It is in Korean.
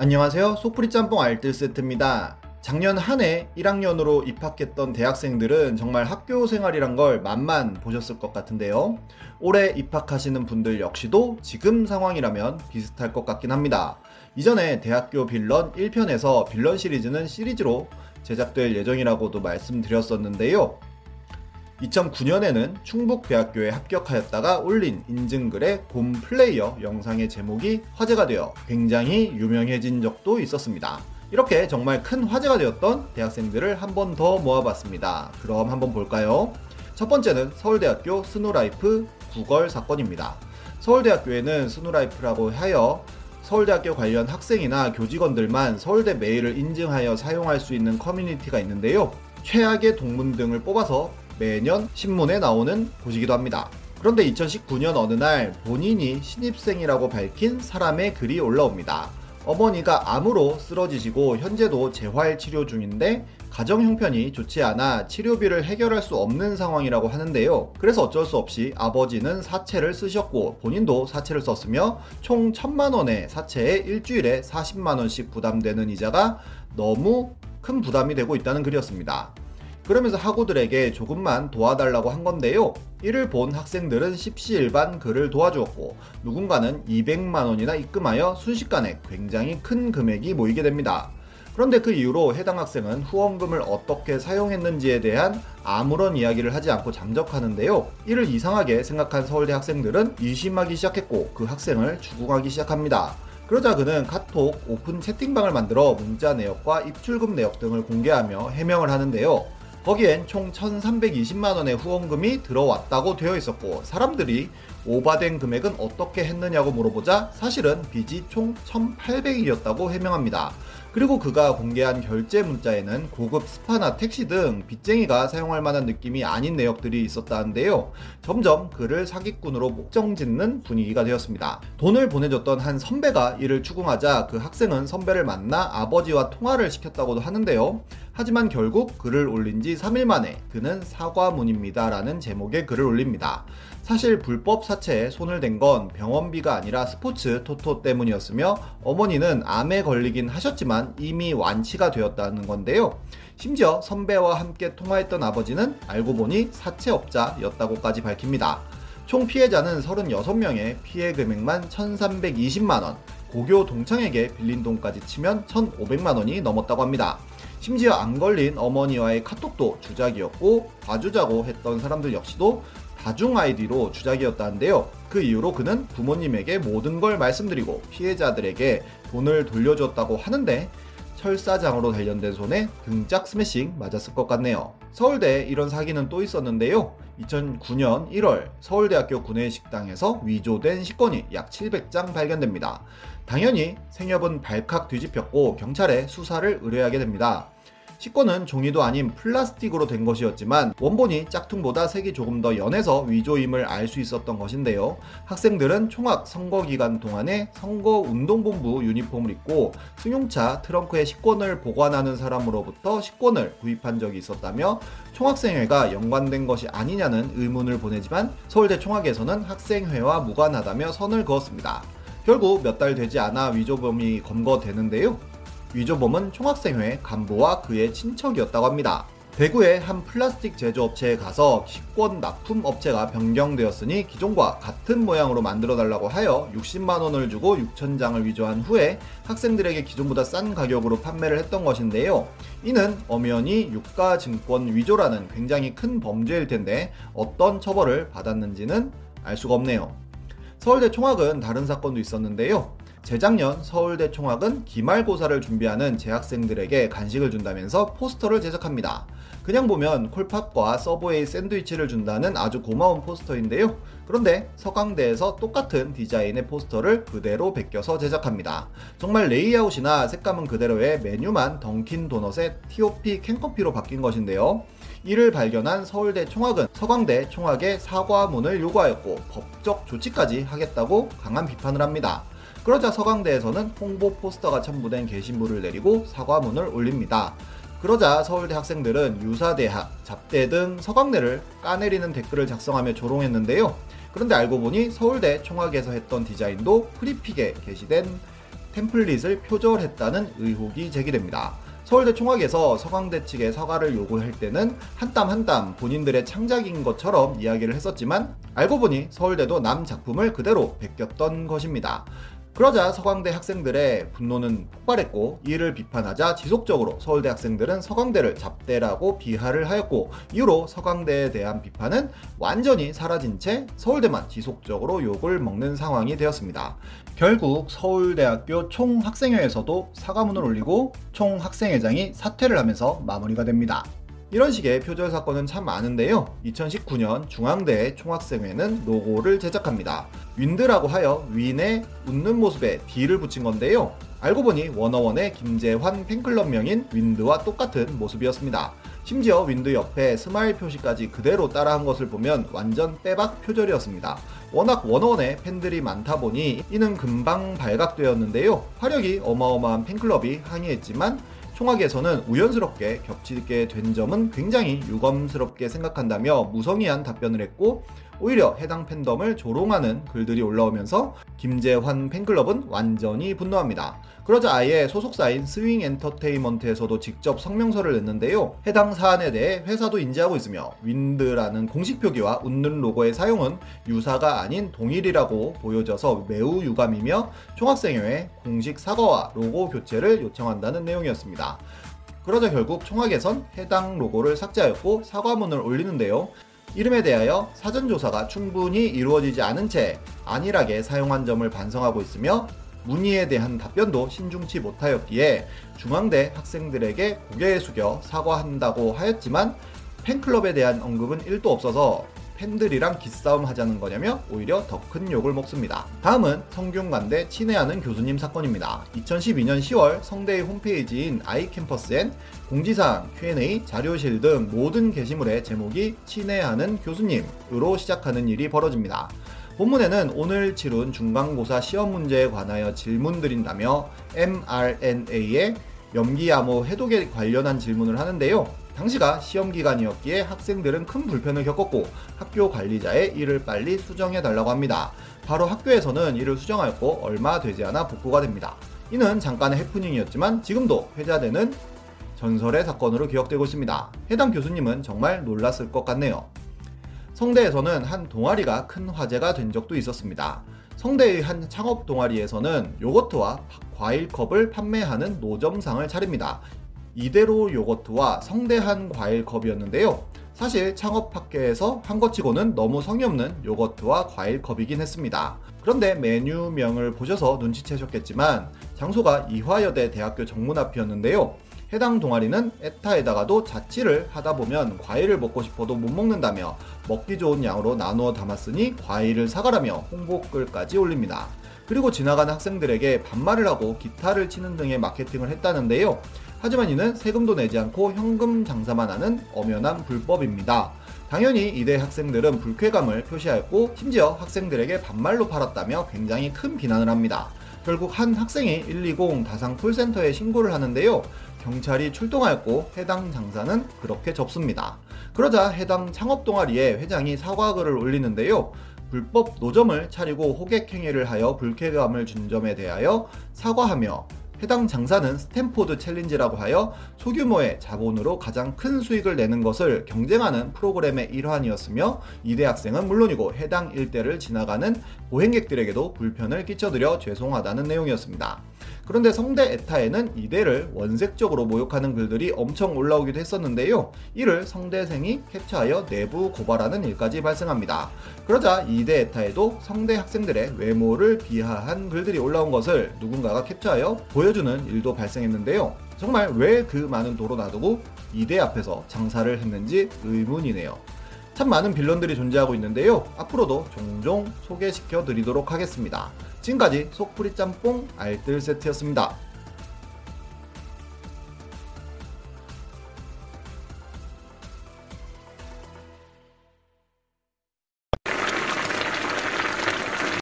안녕하세요. 속풀이 짬뽕 알뜰 세트입니다. 작년 한 해 1학년으로 입학했던 대학생들은 정말 학교 생활이란 걸 만만 보셨을 것 같은데요. 올해 입학하시는 분들 역시도 지금 상황이라면 비슷할 것 같긴 합니다. 이전에 대학교 빌런 1편에서 빌런 시리즈는 시리즈로 제작될 예정이라고도 말씀드렸었는데요. 2009년에는 충북대학교에 합격하였다가 올린 인증글의 곰플레이어 영상의 제목이 화제가 되어 굉장히 유명해진 적도 있었습니다. 이렇게 정말 큰 화제가 되었던 대학생들을 한 번 더 모아봤습니다. 그럼 한번 볼까요? 첫 번째는 서울대학교 스누라이프 구걸 사건입니다. 서울대학교에는 스누라이프라고 하여 서울대학교 관련 학생이나 교직원들만 서울대 메일을 인증하여 사용할 수 있는 커뮤니티가 있는데요. 최악의 동문 등을 뽑아서 매년 신문에 나오는 곳이기도 합니다. 그런데 2019년 어느 날 본인이 신입생이라고 밝힌 사람의 글이 올라옵니다. 어머니가 암으로 쓰러지시고 현재도 재활치료 중인데 가정 형편이 좋지 않아 치료비를 해결할 수 없는 상황이라고 하는데요. 그래서 어쩔 수 없이 아버지는 사채를 쓰셨고 본인도 사채를 썼으며 총 1000만원의 사채에 일주일에 40만원씩 부담되는 이자가 너무 큰 부담이 되고 있다는 글이었습니다. 그러면서 학우들에게 조금만 도와달라고 한 건데요. 이를 본 학생들은 십시일반 그를 도와주었고 누군가는 200만원이나 입금하여 순식간에 굉장히 큰 금액이 모이게 됩니다. 그런데 그 이후로 해당 학생은 후원금을 어떻게 사용했는지에 대한 아무런 이야기를 하지 않고 잠적하는데요. 이를 이상하게 생각한 서울대 학생들은 의심하기 시작했고 그 학생을 추궁하기 시작합니다. 그러자 그는 카톡 오픈 채팅방을 만들어 문자 내역과 입출금 내역 등을 공개하며 해명을 하는데요. 거기엔 총 1320만원의 후원금이 들어왔다고 되어 있었고 사람들이 오바된 금액은 어떻게 했느냐고 물어보자 사실은 빚이 총 1800이었다고 해명합니다. 그리고 그가 공개한 결제 문자에는 고급 스파나 택시 등 빚쟁이가 사용할 만한 느낌이 아닌 내역들이 있었다는데요. 점점 그를 사기꾼으로 목정짓는 분위기가 되었습니다. 돈을 보내줬던 한 선배가 이를 추궁하자 그 학생은 선배를 만나 아버지와 통화를 시켰다고도 하는데요. 하지만 결국 글을 올린 지 3일 만에 그는 사과문입니다 라는 제목의 글을 올립니다. 사실 불법 사채에 손을 댄 건 병원비가 아니라 스포츠 토토 때문이었으며 어머니는 암에 걸리긴 하셨지만 이미 완치가 되었다는 건데요. 심지어 선배와 함께 통화했던 아버지는 알고 보니 사채업자였다고까지 밝힙니다. 총 피해자는 36명에 피해 금액만 1320만원, 고교 동창에게 빌린 돈까지 치면 1500만원이 넘었다고 합니다. 심지어 안 걸린 어머니와의 카톡도 주작이었고 봐주자고 했던 사람들 역시도 다중 아이디로 주작이었다는데요. 그 이후로 그는 부모님에게 모든 걸 말씀드리고 피해자들에게 돈을 돌려줬다고 하는데 철사장으로 단련된 손에 등짝 스매싱 맞았을 것 같네요. 서울대에 이런 사기는 또 있었는데요. 2009년 1월 서울대학교 구내식당에서 위조된 식권이 약 700장 발견됩니다. 당연히 생협은 발칵 뒤집혔고 경찰에 수사를 의뢰하게 됩니다. 식권은 종이도 아닌 플라스틱으로 된 것이었지만 원본이 짝퉁보다 색이 조금 더 연해서 위조임을 알 수 있었던 것인데요. 학생들은 총학 선거기간 동안에 선거운동본부 유니폼을 입고 승용차 트렁크에 식권을 보관하는 사람으로부터 식권을 구입한 적이 있었다며 총학생회가 연관된 것이 아니냐는 의문을 보내지만 서울대 총학에서는 학생회와 무관하다며 선을 그었습니다. 결국 몇 달 되지 않아 위조범이 검거되는데요. 위조범은 총학생회 간부와 그의 친척이었다고 합니다. 대구의 한 플라스틱 제조업체에 가서 식권 납품 업체가 변경되었으니 기존과 같은 모양으로 만들어달라고 하여 60만원을 주고 6000장을 위조한 후에 학생들에게 기존보다 싼 가격으로 판매를 했던 것인데요. 이는 엄연히 유가증권 위조라는 굉장히 큰 범죄일 텐데 어떤 처벌을 받았는지는 알 수가 없네요. 서울대 총학은 다른 사건도 있었는데요. 재작년 서울대 총학은 기말고사를 준비하는 재학생들에게 간식을 준다면서 포스터를 제작합니다. 그냥 보면 콜팝과 서브웨이 샌드위치를 준다는 아주 고마운 포스터인데요. 그런데 서강대에서 똑같은 디자인의 포스터를 그대로 베껴서 제작합니다. 정말 레이아웃이나 색감은 그대로의 메뉴만 던킨 도넛의 TOP 캔커피로 바뀐 것인데요. 이를 발견한 서울대 총학은 서강대 총학의 사과문을 요구하였고 법적 조치까지 하겠다고 강한 비판을 합니다. 그러자 서강대에서는 홍보 포스터가 첨부된 게시물을 내리고 사과문을 올립니다. 그러자 서울대 학생들은 유사대학, 잡대 등 서강대를 까내리는 댓글을 작성하며 조롱했는데요. 그런데 알고 보니 서울대 총학에서 했던 디자인도 프리픽에 게시된 템플릿을 표절했다는 의혹이 제기됩니다. 서울대 총학에서 서강대 측에 사과를 요구할 때는 한 땀 한 땀 본인들의 창작인 것처럼 이야기를 했었지만 알고 보니 서울대도 남 작품을 그대로 베꼈던 것입니다. 그러자 서강대 학생들의 분노는 폭발했고, 이를 비판하자 지속적으로 서울대 학생들은 서강대를 잡대라고 비하를 하였고, 이후로 서강대에 대한 비판은 완전히 사라진 채 서울대만 지속적으로 욕을 먹는 상황이 되었습니다. 결국 서울대학교 총학생회에서도 사과문을 올리고 총학생회장이 사퇴를 하면서 마무리가 됩니다. 이런 식의 표절 사건은 참 많은데요. 2019년 중앙대 총학생회는 로고를 제작합니다. 윈드라고 하여 윈의 웃는 모습에 D를 붙인 건데요. 알고 보니 워너원의 김재환 팬클럽명인 윈드와 똑같은 모습이었습니다. 심지어 윈드 옆에 스마일 표시까지 그대로 따라한 것을 보면 완전 빼박 표절이었습니다. 워낙 워너원에 팬들이 많다 보니 이는 금방 발각되었는데요. 화력이 어마어마한 팬클럽이 항의했지만 총학에서는 우연스럽게 겹치게 된 점은 굉장히 유감스럽게 생각한다며 무성의한 답변을 했고, 오히려 해당 팬덤을 조롱하는 글들이 올라오면서 김재환 팬클럽은 완전히 분노합니다. 그러자 아예 소속사인 스윙엔터테인먼트에서도 직접 성명서를 냈는데요. 해당 사안에 대해 회사도 인지하고 있으며 윈드라는 공식 표기와 웃는 로고의 사용은 유사가 아닌 동일이라고 보여져서 매우 유감이며 총학생회에 공식 사과와 로고 교체를 요청한다는 내용이었습니다. 그러자 결국 총학에선 해당 로고를 삭제하였고 사과문을 올리는데요. 이름에 대하여 사전조사가 충분히 이루어지지 않은 채 안일하게 사용한 점을 반성하고 있으며 문의에 대한 답변도 신중치 못하였기에 중앙대 학생들에게 고개 숙여 사과한다고 하였지만 팬클럽에 대한 언급은 1도 없어서 팬들이랑 기싸움 하자는 거냐며 오히려 더 큰 욕을 먹습니다. 다음은 성균관대 친애하는 교수님 사건입니다. 2012년 10월 성대의 홈페이지인 아이캠퍼스엔 공지사항, Q&A, 자료실 등 모든 게시물의 제목이 친애하는 교수님으로 시작하는 일이 벌어집니다. 본문에는 오늘 치룬 중간고사 시험 문제에 관하여 질문드린다며 mRNA의 염기암호 해독에 관련한 질문을 하는데요. 당시가 시험기간이었기에 학생들은 큰 불편을 겪었고 학교 관리자의 이를 빨리 수정해달라고 합니다. 바로 학교에서는 이를 수정하였고 얼마 되지 않아 복구가 됩니다. 이는 잠깐의 해프닝이었지만 지금도 회자되는 전설의 사건으로 기억되고 있습니다. 해당 교수님은 정말 놀랐을 것 같네요. 성대에서는 한 동아리가 큰 화제가 된 적도 있었습니다. 성대의 한 창업 동아리에서는 요거트와 과일컵을 판매하는 노점상을 차립니다. 이대로 요거트와 성대한 과일컵이었는데요. 사실 창업학계에서 한 것치고는 너무 성의 없는 요거트와 과일컵이긴 했습니다. 그런데 메뉴명을 보셔서 눈치채셨겠지만 장소가 이화여대 대학교 정문 앞이었는데요. 해당 동아리는 에타에다가도 자취를 하다보면 과일을 먹고 싶어도 못 먹는다며 먹기 좋은 양으로 나누어 담았으니 과일을 사가라며 홍보글까지 올립니다. 그리고 지나가는 학생들에게 반말을 하고 기타를 치는 등의 마케팅을 했다는데요. 하지만 이는 세금도 내지 않고 현금 장사만 하는 엄연한 불법입니다. 당연히 이대 학생들은 불쾌감을 표시하였고 심지어 학생들에게 반말로 팔았다며 굉장히 큰 비난을 합니다. 결국 한 학생이 120 다상 콜센터에 신고를 하는데요. 경찰이 출동하였고 해당 장사는 그렇게 접습니다. 그러자 해당 창업 동아리의 회장이 사과글을 올리는데요. 불법 노점을 차리고 호객행위를 하여 불쾌감을 준 점에 대하여 사과하며 해당 장사는 스탠포드 챌린지라고 하여 소규모의 자본으로 가장 큰 수익을 내는 것을 경쟁하는 프로그램의 일환이었으며 이대 학생은 물론이고 해당 일대를 지나가는 보행객들에게도 불편을 끼쳐드려 죄송하다는 내용이었습니다. 그런데 성대 에타에는 이대를 원색적으로 모욕하는 글들이 엄청 올라오기도 했었는데요. 이를 성대생이 캡처하여 내부 고발하는 일까지 발생합니다. 그러자 이대 에타에도 성대 학생들의 외모를 비하한 글들이 올라온 것을 누군가가 캡처하여 보여주는 일도 발생했는데요. 정말 왜 그 많은 도로 놔두고 이대 앞에서 장사를 했는지 의문이네요. 참 많은 빌런들이 존재하고 있는데요. 앞으로도 종종 소개시켜 드리도록 하겠습니다. 지금까지 속풀이 짬뽕 알뜰 세트였습니다.